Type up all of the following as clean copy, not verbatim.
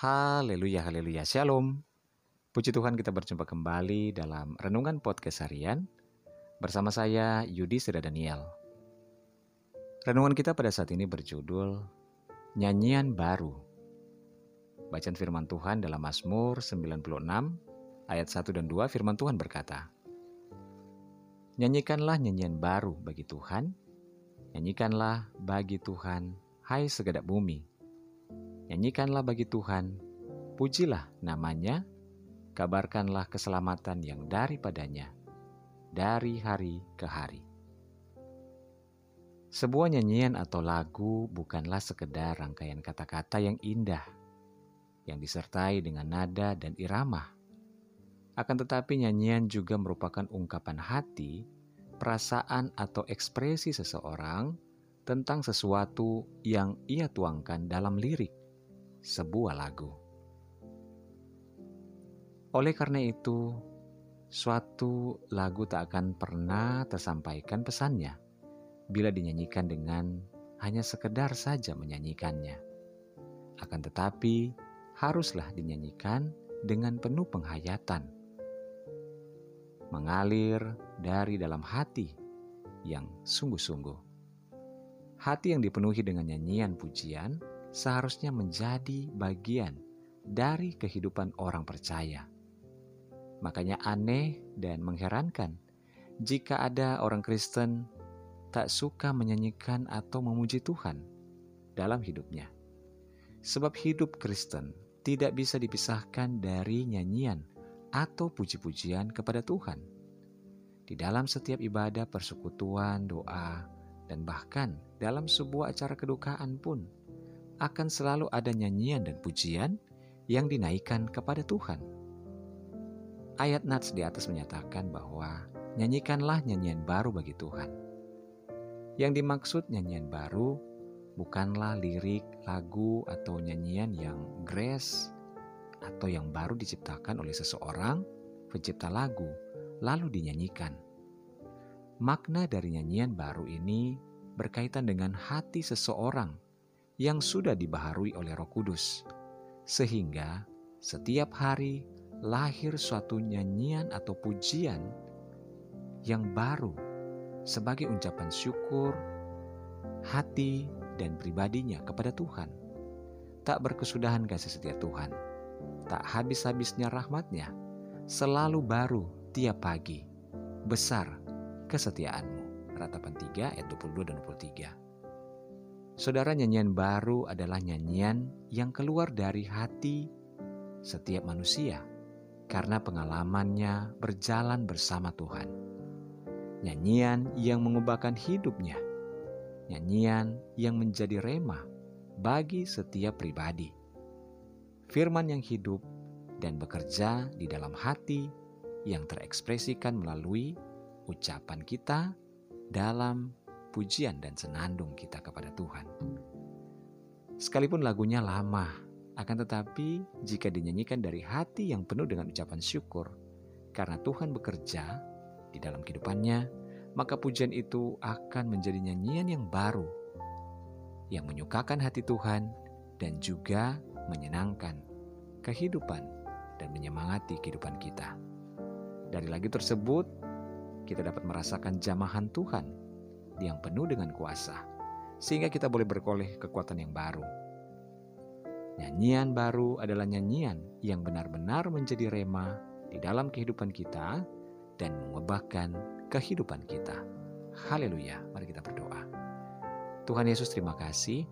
Haleluya, haleluya, shalom. Puji Tuhan, kita berjumpa kembali dalam Renungan Podcast Harian bersama saya, Yudi Sirda Daniel. Renungan kita pada saat ini berjudul Nyanyian Baru. Bacaan firman Tuhan dalam Mazmur 96 ayat 1 dan 2, firman Tuhan berkata, "Nyanyikanlah nyanyian baru bagi Tuhan, nyanyikanlah bagi Tuhan, hai segenap bumi. Nyanyikanlah bagi Tuhan, pujilah namanya, kabarkanlah keselamatan yang daripadanya, dari hari ke hari." Sebuah nyanyian atau lagu bukanlah sekedar rangkaian kata-kata yang indah, yang disertai dengan nada dan irama. Akan tetapi nyanyian juga merupakan ungkapan hati, perasaan atau ekspresi seseorang tentang sesuatu yang ia tuangkan dalam lirik sebuah lagu. Oleh karena itu, suatu lagu tak akan pernah tersampaikan pesannya bila dinyanyikan dengan hanya sekedar saja menyanyikannya. Akan tetapi, haruslah dinyanyikan dengan penuh penghayatan, mengalir dari dalam hati yang sungguh-sungguh. Hati yang dipenuhi dengan nyanyian pujian seharusnya menjadi bagian dari kehidupan orang percaya. Makanya aneh dan mengherankan jika ada orang Kristen tak suka menyanyikan atau memuji Tuhan dalam hidupnya. Sebab hidup Kristen tidak bisa dipisahkan dari nyanyian atau puji-pujian kepada Tuhan. Di dalam setiap ibadah, persekutuan, doa, dan bahkan dalam sebuah acara kedukaan pun, akan selalu ada nyanyian dan pujian yang dinaikkan kepada Tuhan. Ayat nats di atas menyatakan bahwa nyanyikanlah nyanyian baru bagi Tuhan. Yang dimaksud nyanyian baru bukanlah lirik, lagu, atau nyanyian yang grace atau yang baru diciptakan oleh seseorang, pencipta lagu, lalu dinyanyikan. Makna dari nyanyian baru ini berkaitan dengan hati seseorang yang sudah dibaharui oleh Roh Kudus, sehingga setiap hari lahir suatu nyanyian atau pujian yang baru sebagai ungkapan syukur hati dan pribadinya kepada Tuhan. Tak berkesudahan kasih setia Tuhan, tak habis-habisnya rahmatnya, selalu baru tiap pagi. Besar kesetiaanmu. Ratapan 3 ayat 22 dan 23. Saudara, nyanyian baru adalah nyanyian yang keluar dari hati setiap manusia karena pengalamannya berjalan bersama Tuhan. Nyanyian yang mengubahkan hidupnya, nyanyian yang menjadi rema bagi setiap pribadi. Firman yang hidup dan bekerja di dalam hati yang terekspresikan melalui ucapan kita dalam pujian dan senandung kita kepada Tuhan. Sekalipun lagunya lama, akan tetapi jika dinyanyikan dari hati yang penuh dengan ucapan syukur karena Tuhan bekerja di dalam kehidupannya, maka pujian itu akan menjadi nyanyian yang baru, yang menyukakan hati Tuhan dan juga menyenangkan kehidupan dan menyemangati kehidupan kita. Dari lagu tersebut kita dapat merasakan jamahan Tuhan yang penuh dengan kuasa, sehingga kita boleh beroleh kekuatan yang baru. Nyanyian baru adalah nyanyian yang benar-benar menjadi rema di dalam kehidupan kita dan mengubahkan kehidupan kita. Haleluya, mari kita berdoa. Tuhan Yesus, terima kasih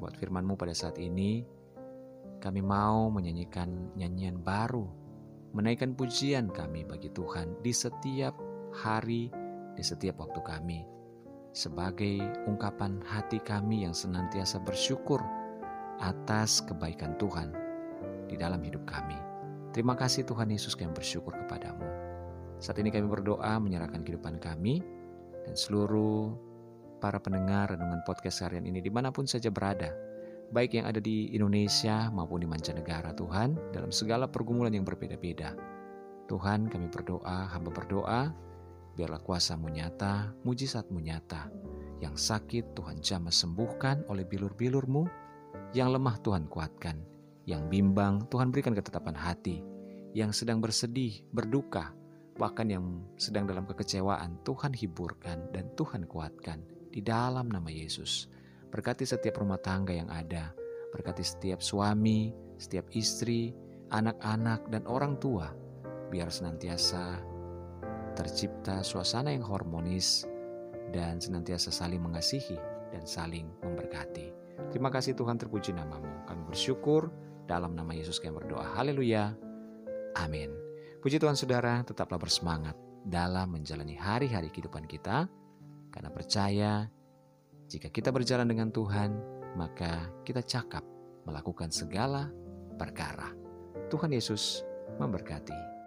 buat firman-Mu pada saat ini. Kami mau menyanyikan nyanyian baru, menaikkan pujian kami bagi Tuhan di setiap hari, di setiap waktu kami, sebagai ungkapan hati kami yang senantiasa bersyukur atas kebaikan Tuhan di dalam hidup kami. Terima kasih Tuhan Yesus, kami bersyukur kepadamu. Saat ini kami berdoa menyerahkan kehidupan kami dan seluruh para pendengar Renungan Podcast Harian ini dimanapun saja berada, baik yang ada di Indonesia maupun di mancanegara. Tuhan, dalam segala pergumulan yang berbeda-beda, Tuhan kami berdoa, hamba berdoa, biarlah kuasa-Mu nyata, mujizat-Mu nyata. Yang sakit Tuhan jamah sembuhkan oleh bilur-bilur-Mu, yang lemah Tuhan kuatkan, yang bimbang, Tuhan berikan ketetapan hati. Yang sedang bersedih, berduka, bahkan yang sedang dalam kekecewaan, Tuhan hiburkan dan Tuhan kuatkan di dalam nama Yesus. Berkati setiap rumah tangga yang ada, berkati setiap suami, setiap istri, anak-anak dan orang tua, biar senantiasa tercipta suasana yang harmonis dan senantiasa saling mengasihi dan saling memberkati. Terima kasih Tuhan, terpuji namamu. Kami bersyukur, dalam nama Yesus kami berdoa. Haleluya. Amin. Puji Tuhan saudara, tetaplah bersemangat dalam menjalani hari-hari kehidupan kita, karena percaya jika kita berjalan dengan Tuhan, maka kita cakap melakukan segala perkara. Tuhan Yesus memberkati.